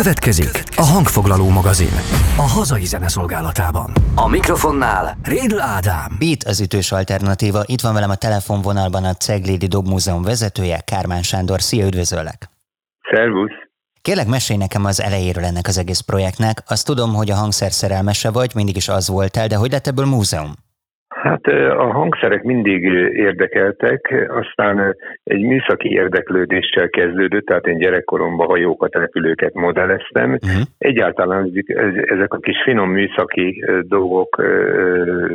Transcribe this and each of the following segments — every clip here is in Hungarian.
Következik a Hangfoglaló magazin a hazai zeneszolgálatában. A mikrofonnál Riedl Ádám. Beat az ütős alternatíva. Itt van velem a telefonvonalban a Ceglédi Dobmúzeum vezetője, Kármán Sándor. Szia, üdvözöllek! Szervusz! Kérlek, mesélj nekem az elejéről ennek az egész projektnek. Azt tudom, hogy a hangszer szerelmese vagy, mindig is az voltál, de hogy lett ebből múzeum? Hát a hangszerek mindig érdekeltek, aztán egy műszaki érdeklődéssel kezdődött, tehát én gyerekkoromban hajókat, repülőket modelleztem. Egyáltalán ezek a kis finom műszaki dolgok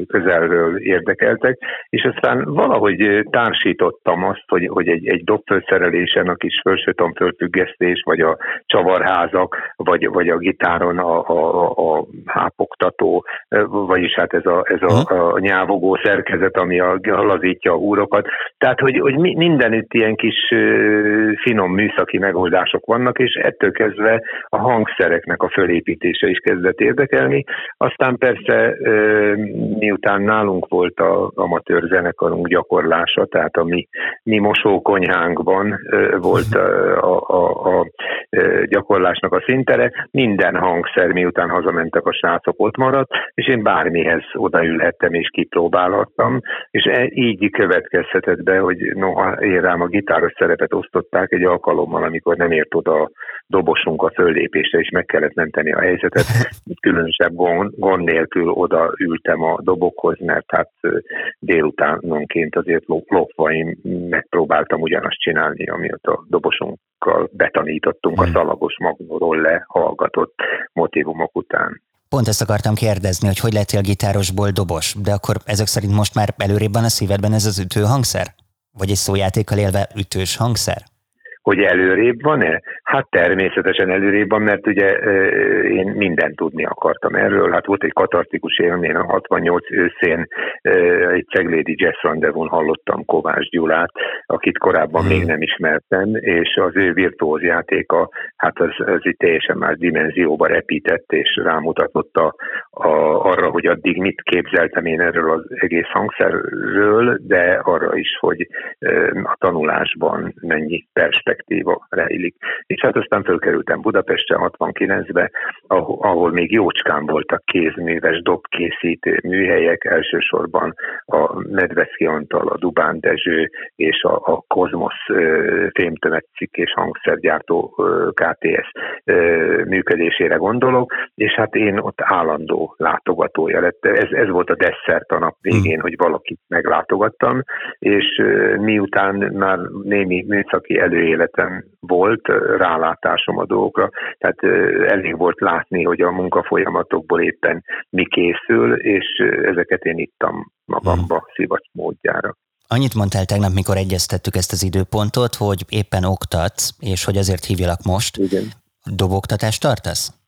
közelről érdekeltek, és aztán valahogy társítottam azt, hogy egy dobfölszerelésen a kis fölsőtom fölfüggesztés, vagy a csavarházak, vagy a gitáron a hápogtató, vagyis hát ez a nyávok, szerkezet, ami lazítja a húrokat. Tehát, hogy mindenütt ilyen kis finom műszaki megoldások vannak, és ettől kezdve a hangszereknek a fölépítése is kezdett érdekelni. Aztán persze, miután nálunk volt az amatőr zenekarunk gyakorlása, tehát a mi mosókonyhánkban volt a gyakorlásnak a szintere, minden hangszer, miután hazamentek a srácok, ott maradt, és én bármihez odaülhettem és kipróbálhattam, és így következhetett be, hogy noha én rám a gitáros szerepet osztották egy alkalommal, amikor nem ért oda a dobosunk a föllépésre, és meg kellett menteni a helyzetet. Különösebb gond nélkül oda ültem a dobokhoz, mert hát délutánonként azért lopva én megpróbáltam ugyanazt csinálni, amit a dobosunkkal betanítottunk a szalagos magnóról lehallgatott motívumok után. Pont ezt akartam kérdezni, hogy lettél gitárosból dobos, de akkor ezek szerint most már előrébb van a szívedben ez az ütő hangszer? Vagy egy szójátékkal élve ütős hangszer? Hogy előrébb van-e? Hát természetesen előrébb van, mert ugye én mindent tudni akartam erről. Hát volt egy katartikus élmény a 68 őszén, egy Ceglédi Jazz Rendezvón hallottam Kovács Gyulát, akit korábban még nem ismertem, és az ő virtuóz játéka, hát az itt teljesen más dimenzióba repített, és rámutatott arra, hogy addig mit képzeltem én erről az egész hangszerről, de arra is, hogy a tanulásban mennyi perspektíva rejlik. És hát aztán fölkerültem Budapesten 69-be, ahol még jócskán voltak kézműves dobkészítő műhelyek, elsősorban a Medveszky Antal, a Dubán Dezső és a Kozmosz fémtömegcikk és hangszergyártó KTS működésére gondolok, és hát én ott állandó látogatója lettem. Ez volt a desszert a nap végén, hogy valakit meglátogattam, és miután már némi műszaki előéletem volt, rálátásom a dolgokra, tehát elég volt látni, hogy a munkafolyamatokból éppen mi készül, és ezeket én ittam magamba szivacs módjára. Annyit mondtál tegnap, mikor egyeztettük ezt az időpontot, hogy éppen oktatsz, és hogy azért hívjalak most. Igen. Doboktatást tartasz?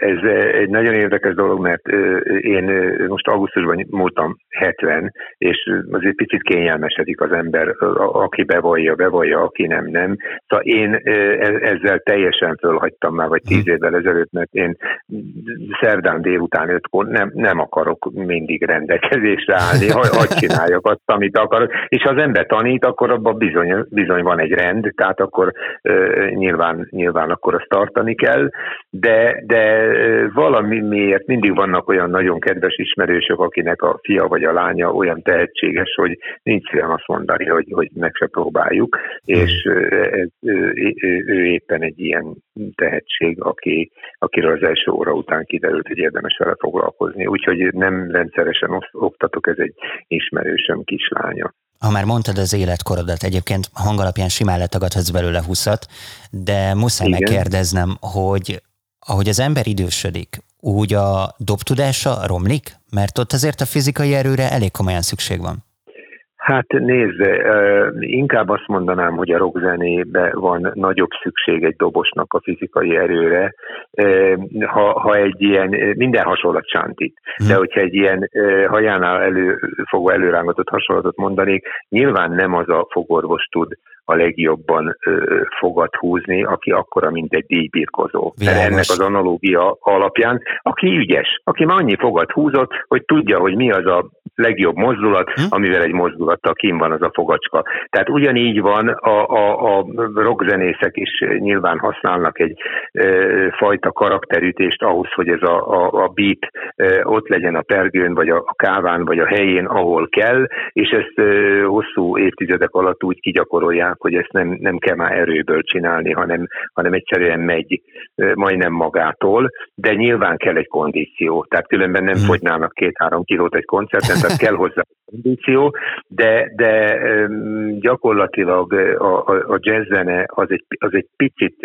Ez egy nagyon érdekes dolog, mert én most augusztusban múltam 70, és azért picit kényelmesedik az ember, aki bevallja, aki nem. Szóval én ezzel teljesen fölhagytam már, vagy 10 évvel ezelőtt, mert én szerdán délután 5-kor nem akarok mindig rendelkezésre állni, hogy csináljak azt, amit akarok. És ha az ember tanít, akkor abban bizony van egy rend, tehát akkor nyilván akkor azt tartani kell, de valami miért mindig vannak olyan nagyon kedves ismerősök, akinek a fia vagy a lánya olyan tehetséges, hogy nincs szívem azt mondani, hogy meg se próbáljuk, és ő éppen egy ilyen tehetség, akiről az első óra után kiderült, hogy érdemes vele foglalkozni. Úgyhogy nem rendszeresen oktatok, ez egy ismerősöm kislánya. Ha már mondtad az életkorodat, egyébként hang alapján simán letagadhatsz belőle 20-at, de muszáj megkérdeznem, hogy ahogy az ember idősödik, úgy a dobtudása romlik? Mert ott azért a fizikai erőre elég komolyan szükség van. Hát nézd, inkább azt mondanám, hogy a rockzenében van nagyobb szükség egy dobosnak a fizikai erőre, ha egy ilyen, minden hasonlat csántít, de hogyha egy ilyen hajánál fogva előrángatott hasonlatot mondanék, nyilván nem az a fogorvos tud a legjobban fogat húzni, aki akkora, mint egy díjbirkozó. Ennek az analógia alapján, aki ügyes, aki már annyi fogat húzott, hogy tudja, hogy mi az a legjobb mozdulat, amivel egy mozdulattal kinn van az a fogacska. Tehát ugyanígy van, a rockzenészek is nyilván használnak egy fajta karakterütést ahhoz, hogy ez a beat ott legyen a pergőn, vagy a káván, vagy a helyén, ahol kell, és ezt hosszú évtizedek alatt úgy kigyakorolják, hogy ezt nem kell már erőből csinálni, hanem egyszerűen megy majdnem magától, de nyilván kell egy kondíció, tehát különben nem fogynának 2-3 kilót egy koncerten, tehát kell hozzá a kondíció, de gyakorlatilag a jazzzene az egy picit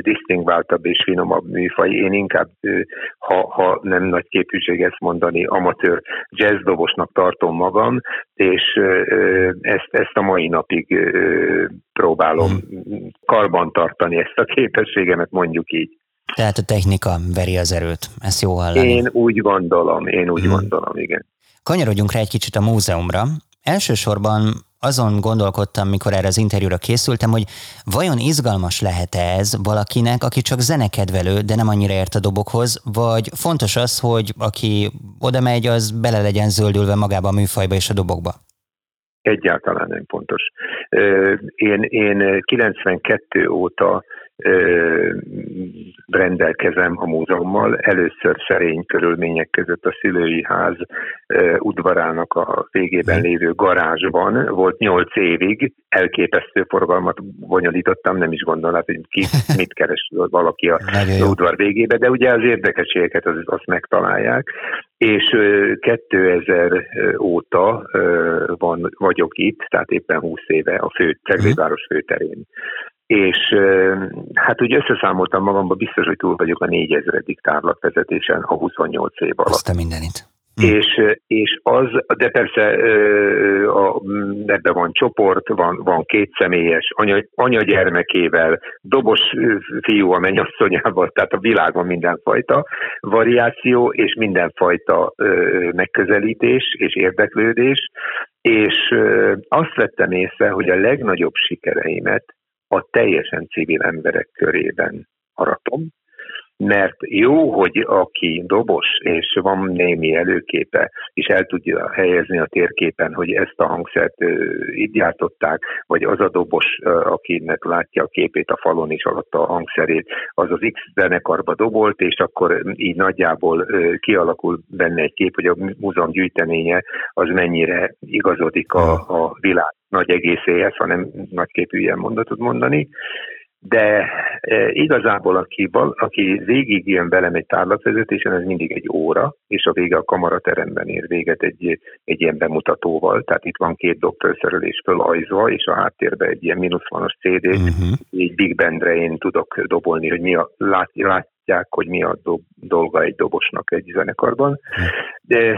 disztingváltabb és finomabb műfaj, én inkább, ha nem nagy képűség ezt mondani, amatőr jazzdobosnak tartom magam, és ezt a mai napig próbálom karban tartani ezt a képességemet, mondjuk így. Tehát a technika veri az erőt, ezt jó hallani. Én úgy gondolom, igen. Kanyarodjunk rá egy kicsit a múzeumra. Elsősorban azon gondolkodtam, mikor erre az interjúra készültem, hogy vajon izgalmas lehet-e ez valakinek, aki csak zenekedvelő, de nem annyira ért a dobokhoz, vagy fontos az, hogy aki oda megy, az bele legyen zöldülve magába a műfajba és a dobokba? Egyáltalán nem fontos. Én 92 óta rendelkezem a múzeummal, először szerény körülmények között a szülői ház udvarának a végében lévő garázsban volt 8 évig, elképesztő forgalmat bonyolítottam, nem is gondolnád, hogy mit keres valaki az udvar végébe, de ugye az érdekességeket azt megtalálják, és 2000 óta vagyok itt, tehát éppen 20 éve a Szegedváros főterén. És hát úgy összeszámoltam magamban, biztos, hogy túl vagyok a 4000. tárlatvezetésen a 28 év alatt. Azt a mindenit. És az, de persze ebben van csoport, van kétszemélyes, anya gyermekével, dobos fiú a mennyasszonyával, tehát a világon mindenfajta variáció, és mindenfajta megközelítés és érdeklődés. És azt vettem észre, hogy a legnagyobb sikereimet a teljesen civil emberek körében aratom, mert jó, hogy aki dobos, és van némi előképe, és el tudja helyezni a térképen, hogy ezt a hangszert így gyártották, vagy az a dobos, akinek látja a képét a falon és alatt a hangszerét, az az X zenekarba dobolt, és akkor így nagyjából kialakul benne egy kép, hogy a múzeum gyűjteménye az mennyire igazodik a világ nagy egészéhez, hanem nagyképű ilyen mondatot mondani. De igazából aki végig jön velem egy tárlatvezetésen, az mindig egy óra, és a vége a kamarateremben ér véget egy ilyen bemutatóval, tehát itt van 2 dobfölszerelés fölajzva, és a háttérben egy ilyen -60-as CD-t, így big bandre én tudok dobolni, hogy mi a hogy mi a dolga egy dobosnak egy zenekarban. De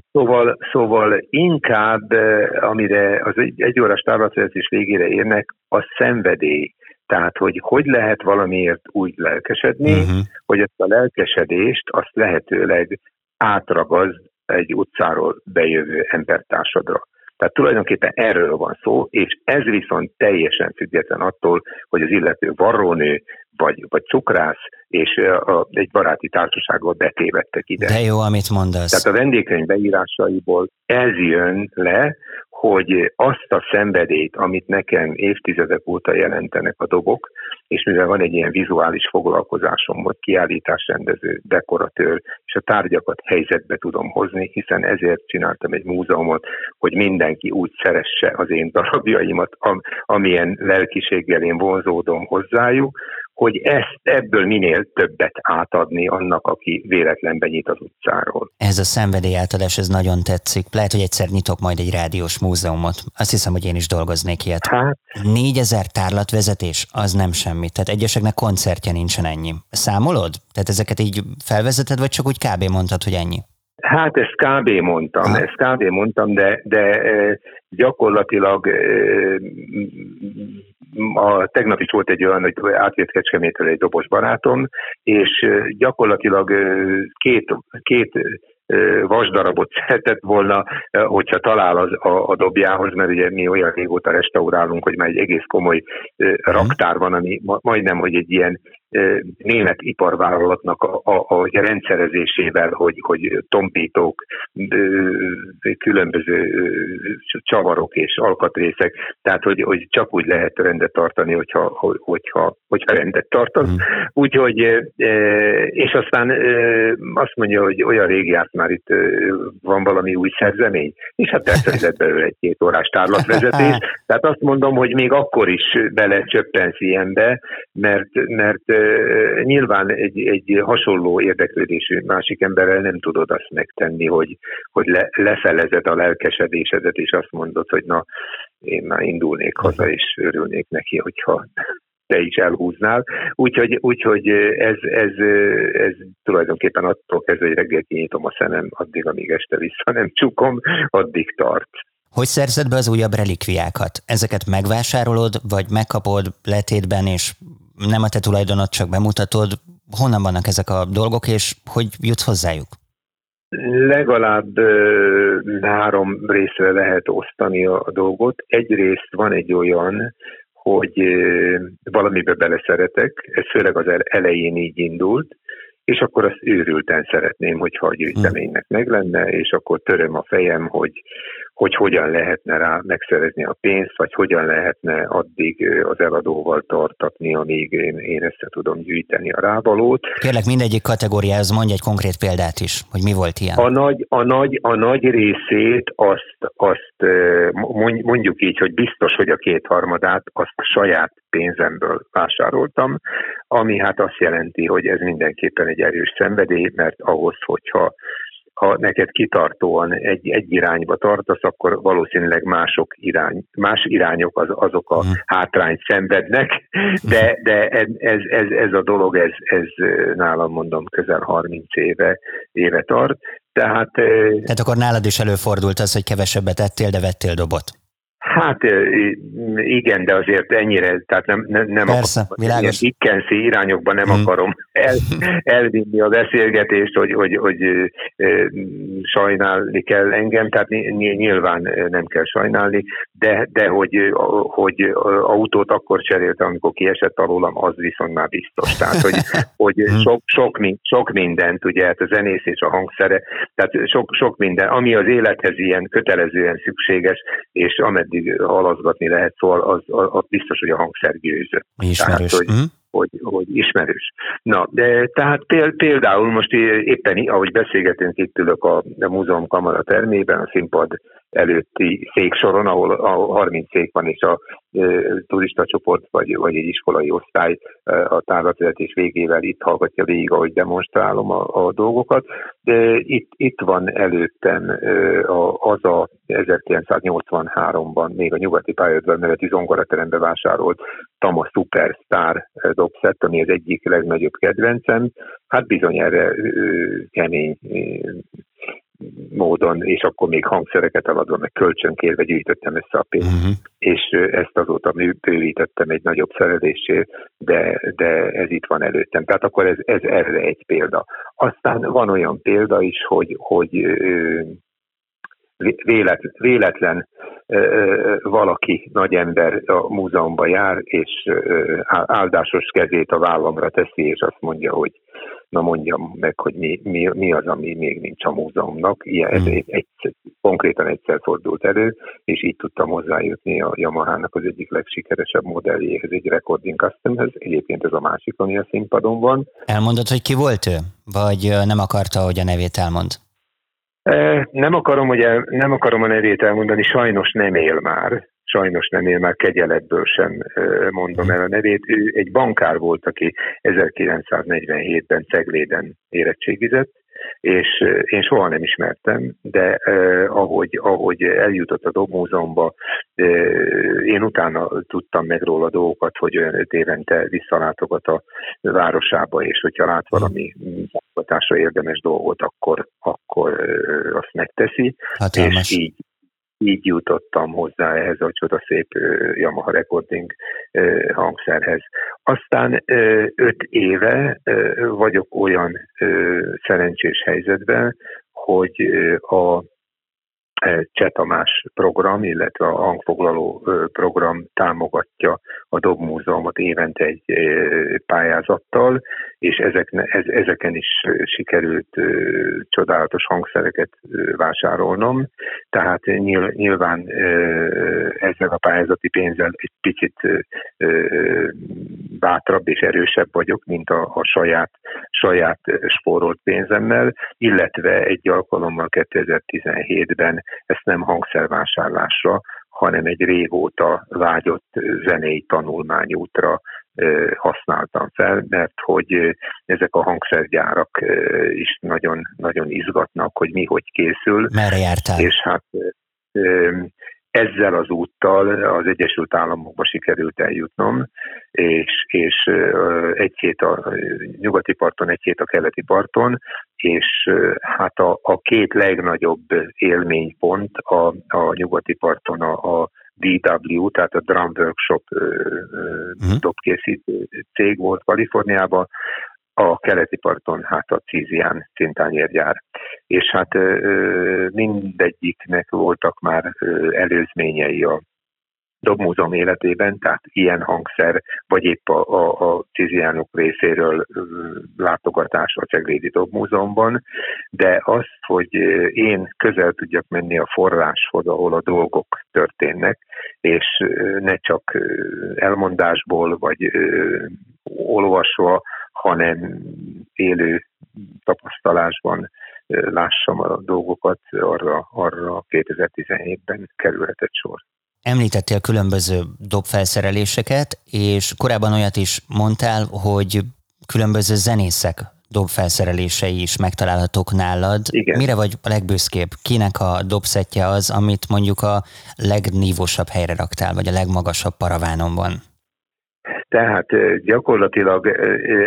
szóval inkább, amire az egy órás tárlatvezetés végére érnek, a szenvedély. Tehát, hogy lehet valamiért úgy lelkesedni, hogy ezt a lelkesedést azt lehetőleg átragazd egy utcáról bejövő embertársadra. Tehát tulajdonképpen erről van szó, és ez viszont teljesen független attól, hogy az illető varrónő, vagy cukrász, és egy baráti társasággal betévedtek ide. De jó, amit mondasz. Tehát a vendégkönyv beírásaiból ez jön le, hogy azt a szenvedélyt, amit nekem évtizedek óta jelentenek a dobok, és mivel van egy ilyen vizuális foglalkozásom, hogy kiállításrendező, dekoratőr, és a tárgyakat helyzetbe tudom hozni, hiszen ezért csináltam egy múzeumot, hogy mindenki úgy szeresse az én darabjaimat, amilyen lelkiséggel én vonzódom hozzájuk, hogy ebből minél többet átadni annak, aki véletlenben nyit az utcáról. Ez a szenvedély átadás, ez nagyon tetszik. Lehet, hogy egyszer nyitok majd egy rádiós múzeumot. Azt hiszem, hogy én is dolgoznék ilyet. Hát, 4000 tárlatvezetés, az nem semmi. Tehát egyeseknek koncertje nincsen ennyi. Számolod? Tehát ezeket így felvezeted, vagy csak úgy kb. Mondtad, hogy ennyi? Hát ezt kb. mondtam, de gyakorlatilag tegnap is volt egy olyan, hogy átvét Kecskemétről egy dobos barátom, és gyakorlatilag két vasdarabot szeretett volna, hogyha talál a dobjához, mert ugye mi olyan régóta restaurálunk, hogy már egy egész komoly raktár van, ami majdnem, hogy egy ilyen német iparvállalatnak a rendszerezésével, hogy tompítók, különböző csavarok és alkatrészek, tehát hogy csak úgy lehet rendet tartani, hogyha rendet tartasz. Úgyhogy, és aztán azt mondja, hogy olyan rég járt már itt, van valami új szerzemény, és hát elszerzett belőle egy 2 órás tárlatvezetés, tehát azt mondom, hogy még akkor is belecsöppensz ilyenbe, mert nyilván egy hasonló érdeklődésű másik emberrel nem tudod azt megtenni, hogy lefelezed a lelkesedésedet, és azt mondod, hogy na, én már indulnék haza, és örülnék neki, hogyha te is elhúznál. Úgyhogy ez tulajdonképpen attól kezdve, hogy reggel kinyitom a szemem, addig, amíg este vissza nem csukom, addig tart. Hogy szerzed be az újabb relikviákat? Ezeket megvásárolod, vagy megkapod letétben, és nem a te tulajdonod, csak bemutatod. Honnan vannak ezek a dolgok, és hogy jutsz hozzájuk? Legalább 3 részre lehet osztani a dolgot. Egyrészt van egy olyan, hogy valamibe beleszeretek, ez főleg az elején így indult, és akkor azt őrülten szeretném, hogyha a gyűjteménynek meg lenne, és akkor töröm a fejem, hogy hogyan lehetne rá megszerezni a pénzt, vagy hogyan lehetne addig az eladóval tartatni, amíg én össze tudom gyűjteni a rávalót. Kérlek, mindegyik kategóriához mondj egy konkrét példát is, hogy mi volt ilyen. A nagy részét azt mondjuk így, hogy biztos, hogy a 2/3-át azt a saját pénzemből vásároltam, ami hát azt jelenti, hogy ez mindenképpen egy erős szenvedély, mert ahhoz, hogyha ha neked kitartóan egy irányba tartasz, akkor valószínűleg más irányok azok a hátrányt szenvednek, de ez a dolog, ez nálam mondom közel 30 éve tart. Tehát akkor nálad is előfordult az, hogy kevesebbet ettél, de vettél dobot? Hát igen, de azért ennyire, tehát nem persze, akarom, Dickens-i irányokban nem akarom elvinni a beszélgetést, hogy sajnálni kell engem, tehát nyilván nem kell sajnálni, de hogy autót akkor cseréltem, amikor kiesett alólam, az viszont már biztos. Tehát, hogy sok mindent, ugye hát a zenész és a hangszere, tehát sok minden, ami az élethez ilyen kötelezően szükséges, és ameddig halaszgatni lehet, szóval az biztos, hogy a hangszer győző. Ismerős. Tehát, hogy ismerős. Na, de tehát például most éppen, ahogy beszélgetünk, itt ülök a múzeum kamara termében, a színpad előtti széksoron, ahol a 30 szék van, és a turista csoport, vagy egy iskolai osztály a tárlatvezetés végével itt hallgatja végig, ahogy demonstrálom a dolgokat. De itt van előttem az a 1983-ban, még a Nyugati pályaudvar nevetű zongoraterembe vásárolt Tama Superstar dobszett, ami az egyik legnagyobb kedvencem. Hát bizony erre kemény módon, és akkor még hangszereket eladva, meg kölcsönkérve gyűjtöttem össze a pénzt. És ezt azóta bővítettem egy nagyobb szerelésé, de ez itt van előttem. Tehát akkor ez erre egy példa. Aztán van olyan példa is, hogy véletlen valaki, nagy ember a múzeumban jár, és áldásos kezét a vállamra teszi, és azt mondja, hogy na mondjam meg, hogy mi az, ami még nincs a múzeumnak. Ilyen, ez konkrétan egyszer fordult elő, és így tudtam hozzájutni a Yamahának az egyik legsikeresebb modelljéhez, egy Recording Customhez. Egyébként ez a másik, ami a színpadon van. Elmondod, hogy ki volt ő? Vagy nem akarta, hogy a nevét elmond? Nem akarom a nevét elmondani, sajnos nem él már, kegyeletből sem mondom el a nevét. Ő egy bankár volt, aki 1947-ben Cegléden érettségizett, és én soha nem ismertem, de ahogy eljutott a dobmúzeumba, én utána tudtam meg róla dolgokat, hogy olyan 5 évente visszalátogat a városába, és hogyha lát valami mutatásra érdemes dolgot, akkor azt megteszi. Hatalmas. És így jutottam hozzá ehhez a csodaszép Yamaha Recording hangszerhez. Aztán 5 éve vagyok olyan szerencsés helyzetben, hogy a Cseh Tamás program, illetve a hangfoglaló program támogatja a Dobmúzeumot évente egy pályázattal, és ezeken is sikerült csodálatos hangszereket vásárolnom. Tehát nyilván ezzel a pályázati pénzzel egy picit bátrabb és erősebb vagyok, mint a saját spórolt pénzemmel, illetve egy alkalommal 2017-ben ezt nem hangszervásárlásra, hanem egy régóta vágyott zenei tanulmányútra használtam fel, mert hogy ezek a hangszergyárak is nagyon, nagyon izgatnak, hogy mi hogy készül. Merre jártál? És hát ezzel az úttal az Egyesült Államokba sikerült eljutnom, és egy hét a nyugati parton, egy hét a keleti parton, és hát a két legnagyobb élménypont a nyugati parton a DW, tehát a Drum Workshop dobkészítő cég volt Kaliforniában, a keleti parton hát a Cesian cintányérgyár. És hát mindegyiknek voltak már előzményei a Dobmúzeum életében, tehát ilyen hangszer, vagy épp a Cesianok részéről látogatás a Ceglédi Dobmúzeumban, de az, hogy én közel tudjak menni a forráshoz, ahol a dolgok történnek, és ne csak elmondásból, vagy olvasva, hanem élő tapasztalásban lássam a dolgokat, arra 2017-ben kerülhetett sor. Említettél különböző dobfelszereléseket, és korábban olyat is mondtál, hogy különböző zenészek dobfelszerelései is megtalálhatók nálad. Igen. Mire vagy a legbüszkébb? Kinek a dobszettje az, amit mondjuk a legnívosabb helyre raktál, vagy a legmagasabb paravánon van? Tehát gyakorlatilag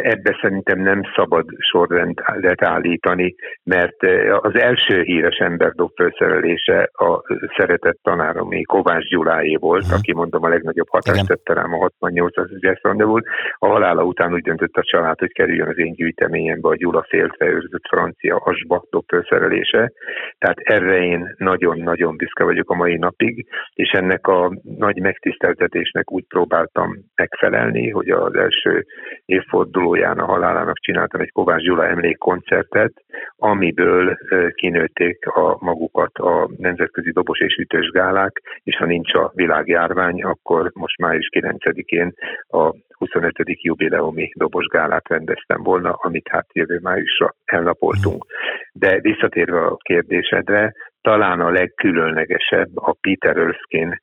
ebbe szerintem nem szabad sorrendet állítani, mert az első híres ember dobfelszerelése a szeretett tanáromé, Kovács Gyuláé volt, aki mondom a legnagyobb hatást tette rám a 68-as Jazz Rendezvous. A halála után úgy döntött a család, hogy kerüljön az én gyűjteményembe a Gyula féltve őrzött francia hasba dobfelszerelése. Tehát erre én nagyon-nagyon büszke vagyok a mai napig, és ennek a nagy megtiszteltetésnek úgy próbáltam megfelelni, hogy az első évfordulóján a halálának csináltam egy Kovács Gyula emlékkoncertet, amiből kinőtték a magukat a nemzetközi dobos és ütős gálák, és ha nincs a világjárvány, akkor most május 9-én a 25. jubileumi dobosgálát rendeztem volna, amit hát jövő májusra elnapoltunk. De visszatérve a kérdésedre, talán a legkülönlegesebb a Peter Erskine,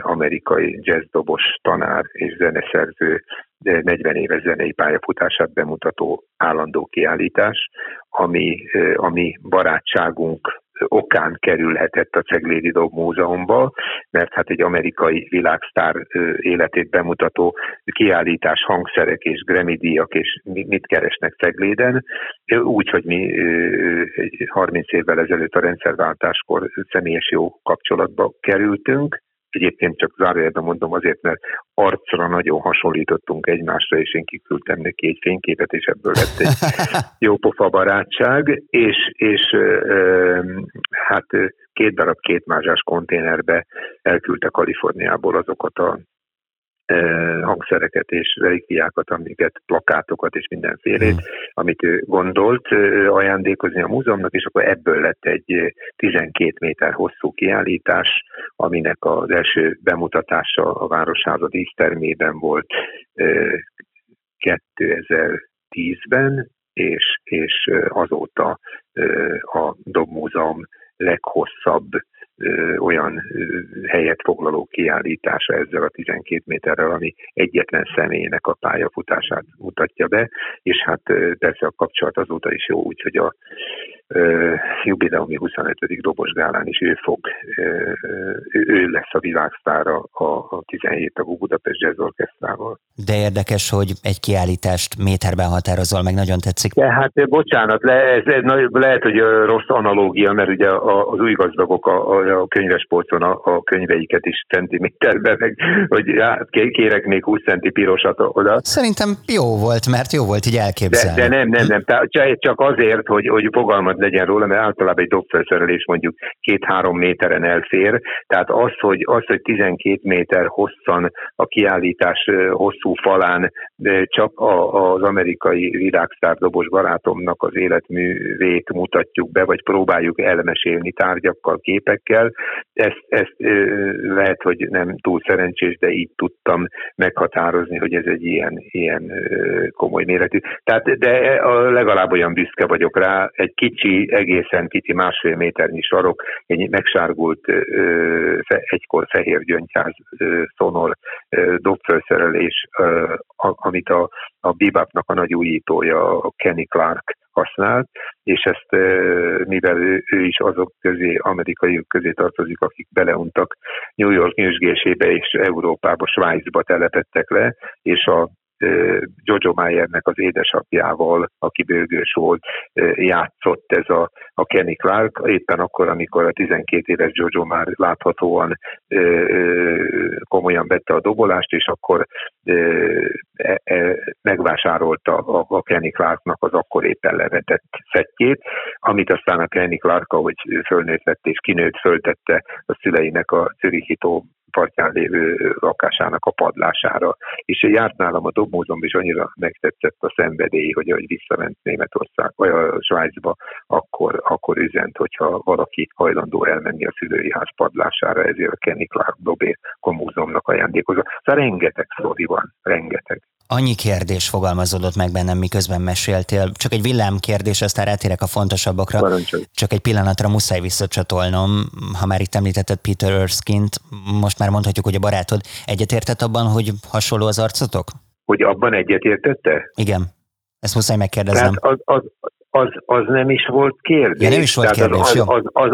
amerikai jazzdobos tanár és zeneszerző 40 éves zenei pályafutását bemutató állandó kiállítás, ami barátságunk okán kerülhetett a Ceglédi Dobmúzeumba, mert hát egy amerikai világsztár életét bemutató kiállítás, hangszerek és Grammy-díjak, és mit keresnek Cegléden. Úgy, hogy mi 30 évvel ezelőtt a rendszerváltáskor személyes jó kapcsolatba kerültünk. Egyébként csak zárójelben mondom azért, mert arcra nagyon hasonlítottunk egymásra, és én kiküldtem neki egy fényképet, és ebből lett egy jópofa barátság, és hát két darab kétmázsás konténerbe elküldte Kaliforniából azokat a hangszereket és relikviákat, amiket, plakátokat és mindenfélét, amit ő gondolt ajándékozni a múzeumnak, és akkor ebből lett egy 12 méter hosszú kiállítás, aminek az első bemutatása a Városháza dísztermében volt 2010-ben, és azóta a Dobmúzeum leghosszabb olyan helyet foglaló kiállítása ezzel a 12 méterrel, ami egyetlen személynek a pályafutását mutatja be, és hát persze a kapcsolat azóta is jó, úgyhogy a jubileumi 25. dobosgálán is ő lesz a világsztára a 17 tagú Budapest Jazz Orkestrával. De érdekes, hogy egy kiállítást méterben határozol, meg nagyon tetszik. De hát bocsánat, lehet, hogy rossz analógia, mert ugye az új gazdagok a könyvespolcon a könyveiket is centiméterben, meg hogy kérek még 20 centi pirosat oda. Szerintem jó volt, mert jó volt így elképzelni. De nem, csak azért, hogy fogalmad legyen róla, mert általában egy dobfelszerelés mondjuk 2-3 méteren elfér, tehát az, hogy 12 méter hosszan a kiállítás hosszú falán csak az amerikai világsztár dobos barátomnak az életművét mutatjuk be, vagy próbáljuk elmesélni tárgyakkal, képekkel, ezt lehet, hogy nem túl szerencsés, de így tudtam meghatározni, hogy ez egy ilyen komoly méretű. Tehát, de legalább olyan büszke vagyok rá, egy kicsi, egészen kicsi 1,5 méternyi sarok, egy megsárgult, egykor fehér gyöngyház szonor dobfelszerelés, amit a bebopnak a nagy újítója, a Kenny Clarke használt, és ezt mivel ő is azok közé, amerikaiak közé tartozik, akik beleuntak New York nyüzsgésébe, és Európába, Svájcba telepettek le, és a Jojo Mayernek az édesapjával, aki bőgős volt, játszott ez a Kenny Clarke, éppen akkor, amikor a 12 éves Jojo már láthatóan komolyan vette a dobolást, és akkor megvásárolta a Kenny Clarke-nak az akkor éppen levetett szettjét, amit aztán a Kenny Clarke, ahogy fölnőtt lett és kinőtt, föltette a szüleinek a Zürichitó partján lévő lakásának a padlására. És járt nálam a dobmózom, és annyira megtetszett a szenvedély, hogy ahogy visszament Németország, vagy a Svájcba, akkor üzent, hogyha valaki hajlandó elmenni a szülői ház padlására, ezért a Kenny Clarke dobért a múzeumnak ajándékozva. Szóval rengeteg sztori van, rengeteg. Annyi kérdés fogalmazódott meg bennem, miközben meséltél. Csak egy villámkérdés, aztán rátérek a fontosabbakra. Barancsolj. Csak egy pillanatra muszáj visszacsatolnom. Ha már itt említetted Peter Erskine-t, most már mondhatjuk, hogy a barátod egyetértett abban, hogy hasonló az arcotok? Hogy abban egyetértette? Igen. Ezt muszáj megkérdeznem. Az nem is volt kérdés. Ja, nem is volt kérdés. Az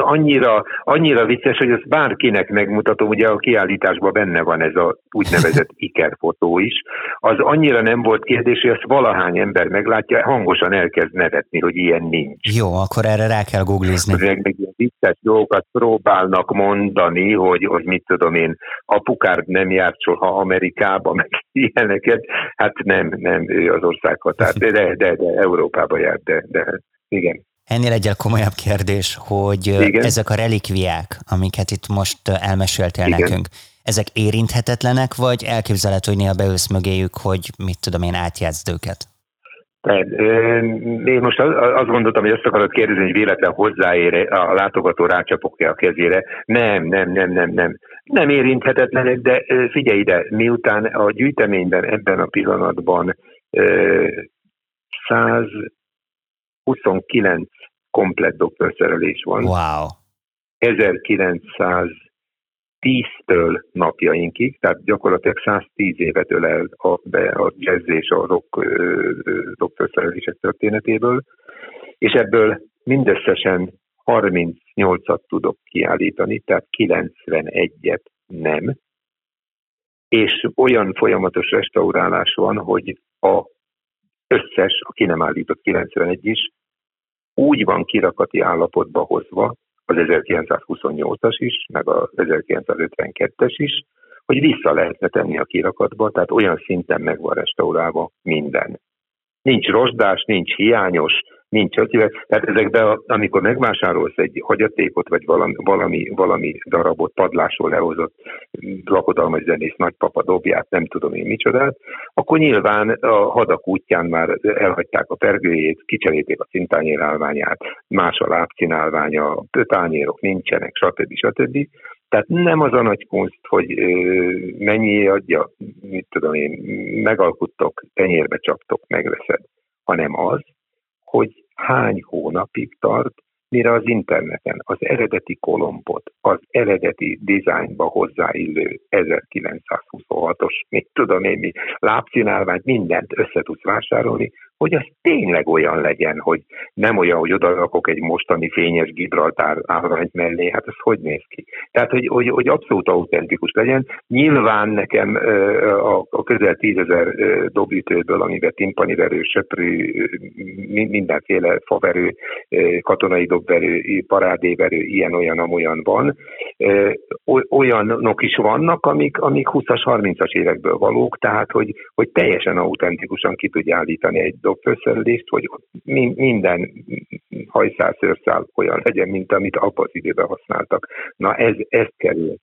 annyira vicces, hogy ezt bárkinek megmutatom, ugye a kiállításban benne van ez a úgynevezett ikerfotó is. Az annyira nem volt kérdés, hogy ezt valahány ember meglátja, hangosan elkezd nevetni, hogy ilyen nincs. Jó, akkor erre rá kell googlizni. Meg ilyen vicces dolgokat próbálnak mondani, hogy mit tudom én, apukárd nem járt soha Amerikába, meg ilyeneket. Hát nem ő az országhatár, de Európába járt, de igen. Ennél egyel komolyabb kérdés, hogy igen. Ezek a relikviák, amiket itt most elmeséltél igen. nekünk, ezek érinthetetlenek, vagy elképzelhető, hogy néha beülsz mögéjük, hogy mit tudom én, átjátszd őket? Én most azt gondoltam, hogy azt akarod kérdezni, hogy véletlen hozzáér a látogató rácsapok-e a kezére. Nem. Nem érinthetetlenek, de figyelj ide, miután a gyűjteményben ebben a pillanatban 129 komplett dobfelszerelés van. Wow. 1910-től napjainkig, tehát gyakorlatilag 110 évet ölel a jazz és a rock dobfelszerelések történetéből, és ebből mindösszesen 38-at tudok kiállítani, tehát 91-et nem. És olyan folyamatos restaurálás van, hogy a összes, a ki nem állított 91 is, úgy van kirakati állapotba hozva, az 1928-as is, meg az 1952-es is, hogy vissza lehetne tenni a kirakatba, tehát olyan szinten meg van restaurálva minden. Nincs rozsdás, nincs hiányos, nincs ötjövet, tehát ezekben, amikor megvásárolsz egy hagyatékot, vagy valami darabot, padlásról lehozott lakodalmas zenész nagypapa dobját, nem tudom én micsodát, akkor nyilván a hadak útján már elhagyták a pergőjét, kicserélték a szintányérálványát, más a lábcínálványa, tányérok nincsenek, stb. Tehát nem az a nagy kunst, hogy mennyi adja, mit tudom én, megalkuttok, tenyérbe csaptok, megveszed, hanem az, hogy hány hónapig tart, mire az interneten az eredeti kolompot, az eredeti dizájnba hozzáillő 1926-os, mit tudom én, lábcínálványt, mindent össze tudsz vásárolni, hogy az tényleg olyan legyen, hogy nem olyan, hogy odalakok egy mostani fényes Gibraltár állvány mellé, hát ez hogy néz ki? Tehát, hogy abszolút autentikus legyen. Nyilván nekem a közel 10 000 dobütőből, amiben timpaniverő, söprű, mindenféle faverő, katonai dobverő, parádéverő, ilyen-olyan-amolyan van, olyanok is vannak, amik 20-as, 30-as évekből valók, tehát hogy teljesen autentikusan ki tudja állítani egy dobfőszerelést, hogy minden hajszál, szőrszál olyan legyen, mint amit abban az időben használtak. Na ez kerül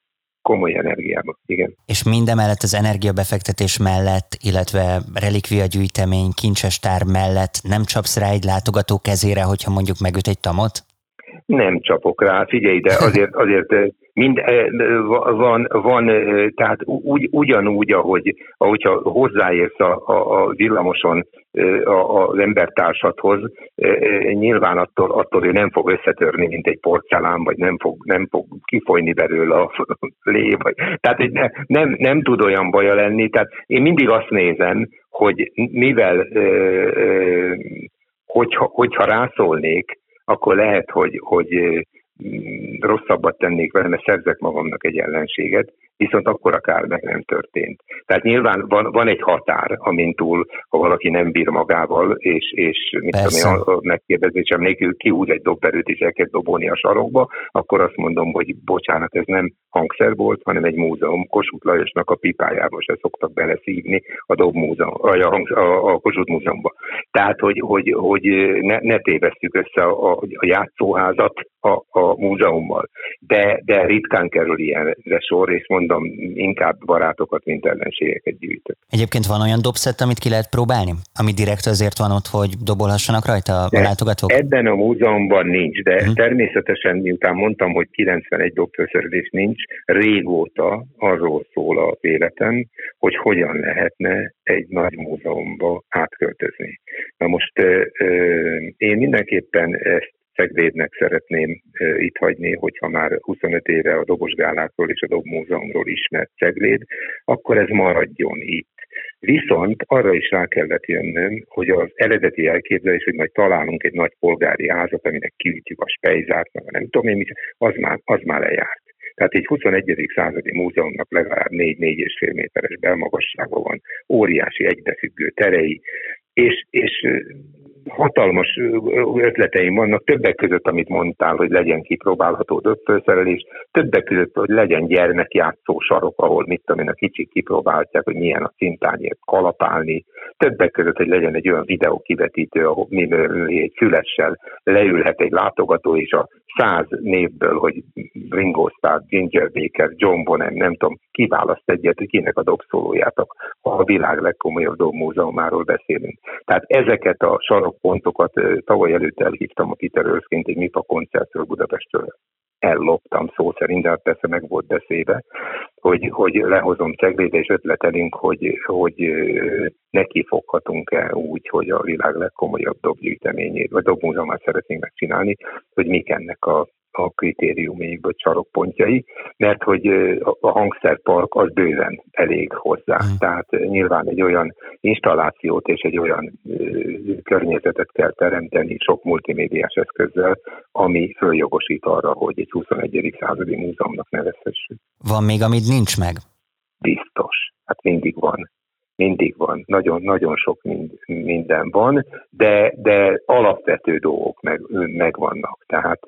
komoly energiába, igen. És mindemellett az energiabefektetés mellett, illetve relikviagyűjtemény, kincsestár mellett nem csapsz rá egy látogató kezére, hogyha mondjuk megüt egy tamot? Nem csapok rá, figyelj, de azért mind van, tehát ugyanúgy, ahogyha hozzáérsz a villamoson az embertársadhoz, nyilván attól ő nem fog összetörni, mint egy porcelán, vagy nem fog kifolyni belőle a lé, vagy. Tehát nem tud olyan baja lenni, tehát én mindig azt nézem, hogy mivel, hogyha rászólnék, akkor lehet, hogy rosszabbat tennék vele, mert szerzek magamnak egy ellenséget, viszont akkor akár meg nem történt. Tehát nyilván van egy határ, amin túl, ha valaki nem bír magával, és mit tudom, a megkérdezésem nélkül kihúz egy dobberőt, és elkezd dobolni a sarokba, akkor azt mondom, hogy bocsánat, ez nem hangszer volt, hanem egy múzeum. Kossuth Lajosnak a pipájába se szoktak beleszívni a Kossuth Múzeumba. Tehát, hogy ne tévesszük össze a játszóházat a múzeummal. De ritkán kerül ilyenre sor, és mondom, inkább barátokat, mint ellenségeket gyűjtök. Egyébként van olyan dobszett, amit ki lehet próbálni? Ami direkt azért van ott, hogy dobolhassanak rajta a látogatók? Ebben a múzeumban nincs, de természetesen, miután mondtam, hogy 91 dobfőszerelés nincs, régóta arról szól az életem, hogy hogyan lehetne egy nagy múzeumba átköltözni. Na most én mindenképpen ezt Szeglédnek szeretném itt hagyni, hogyha már 25 éve a Dobosgálákról és a Dobmúzeumról ismert Szegléd, akkor ez maradjon itt. Viszont arra is rá kellett jönnöm, hogy az eredeti elképzelés, hogy majd találunk egy nagy polgári házat, aminek kiütjük a spejzárt, meg nem tudom én mit, az már eljárt. Tehát egy 21. századi múzeumnak legalább 4-4,5 méteres belmagassága van, óriási egybefüggő terei, és hatalmas ötleteim vannak, többek között, amit mondtál, hogy legyen kipróbálható dobfőszerelés, többek között, hogy legyen gyermekjátszó sarok, ahol mit tudom én, a kicsik kipróbálják, hogy milyen a cintányért kalapálni, többek között, hogy legyen egy olyan videókivetítő, ahol egy fülessel leülhet egy látogató, és a 100 névből, hogy Ringo Starr, Ginger Baker, John Bonham, nem tudom, kiválaszt egyet, hogy kinek a dobszólóját, ha a világ legkomolyabb dobmúzeumáról beszélünk. Tehát ezeket a sarokpontokat tavaly előtt elhívtam a Peter Erskine-t egy MIPA koncertről Budapestről. Elloptam szó szerint, de hát persze meg volt beszélve, hogy lehozom Szeglédre, és ötletelünk, hogy nekifoghatunk-e úgy, hogy a világ legkomolyabb dobgyűjteményét, vagy dobmúzeumát szeretnénk megcsinálni, hogy mik ennek a kritériumai, vagy sarokpontjai, mert hogy a hangszerpark az bőven elég hozzá. Tehát nyilván egy olyan installációt és egy olyan környezetet kell teremteni sok multimédiás eszközzel, ami följogosít arra, hogy egy 21. századi múzeumnak nevezhessük. Van még, amit nincs meg? Biztos. Hát mindig van, nagyon-nagyon sok minden van, de alapvető dolgok megvannak. Tehát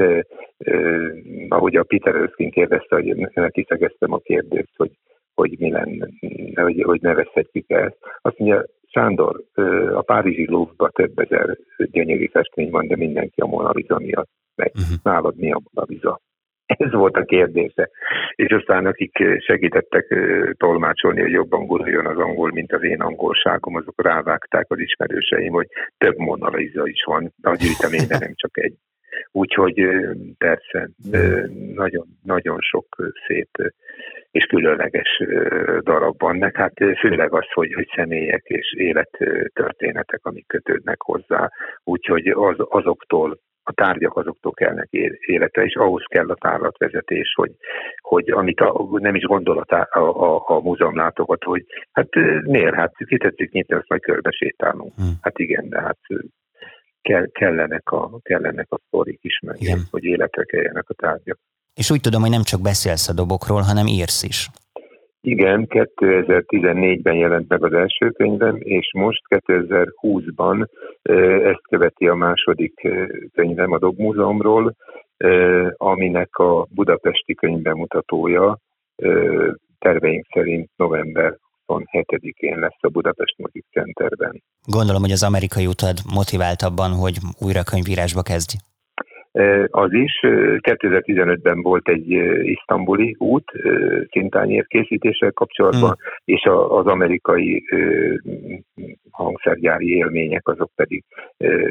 ahogy a Peter Erskine kérdezte, hogy kiszegeztem a kérdést, hogy mi lenne, hogy nevezhetjük ezt. Azt mondja, Sándor, a párizsi Louvre-ban több ezer gyönyörű festmény van, de mindenki a Mona Lisa miatt megy. Nálad mi a Mona Lisa? Ez volt a kérdése. És aztán akik segítettek tolmácsolni, hogy jobban guruljon az angol, mint az én angolságom, azok rávágták az ismerőseim, hogy több Mona Lisa is van a gyűjteményben, nem csak egy. Úgyhogy persze nagyon-nagyon sok szép és különleges darab vannak. Hát főleg az, hogy személyek és élettörténetek, amik kötődnek hozzá. Úgyhogy a tárgyak azoktól kellnek életre, és ahhoz kell a tárlatvezetés, hogy amit nem is gondol a múzeum látogató, hogy hát miért, hát ki tetszik nyitni, azt majd körbe sétálunk. Hát igen, de hát kellenek a sztorik is meg, hogy életre keljenek a tárgyak. És úgy tudom, hogy nem csak beszélsz a dobokról, hanem írsz is. Igen, 2014-ben jelent meg az első könyvem, és most 2020-ban ezt követi a második könyvem a Dobmúzeumról, aminek a budapesti könyvbemutatója terveink szerint november 27-én lesz a Budapest Music Centerben. Gondolom, hogy az amerikai utad motivált abban, hogy újra könyvírásba kezdj. Az is. 2015-ben volt egy isztambuli út szintányér készítéssel kapcsolatban, és az amerikai hangszergyári élmények azok pedig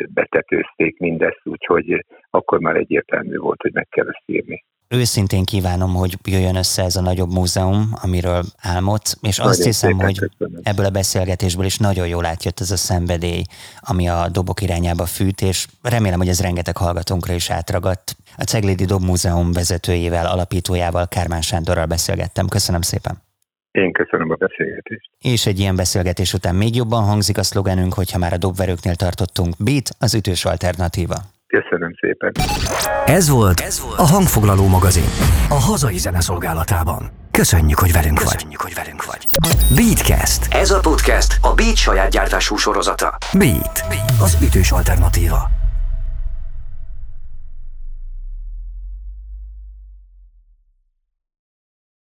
betetőzték mindezt, úgyhogy akkor már egyértelmű volt, hogy meg kell ezt írni. Őszintén kívánom, hogy jöjjön össze ez a nagyobb múzeum, amiről álmodsz, és nagyon azt hiszem, hogy ebből a beszélgetésből is nagyon jól átjött ez a szenvedély, ami a dobok irányába fűt, és remélem, hogy ez rengeteg hallgatónkra is átragadt. A Ceglédi Dobmúzeum vezetőjével, alapítójával, Kármán Sándorral beszélgettem. Köszönöm szépen! Én köszönöm a beszélgetést. És egy ilyen beszélgetés után még jobban hangzik a szlogenünk, hogyha már a dobverőknél tartottunk. Beat, az ütős alternatíva. Köszönöm szépen. Ez volt a Hangfoglaló magazin a hazai zeneszolgálatában. Köszönjük, hogy velünk vagy. Beatcast. Ez a podcast a Beat saját gyártású sorozata. Beat. Az ütős alternatíva.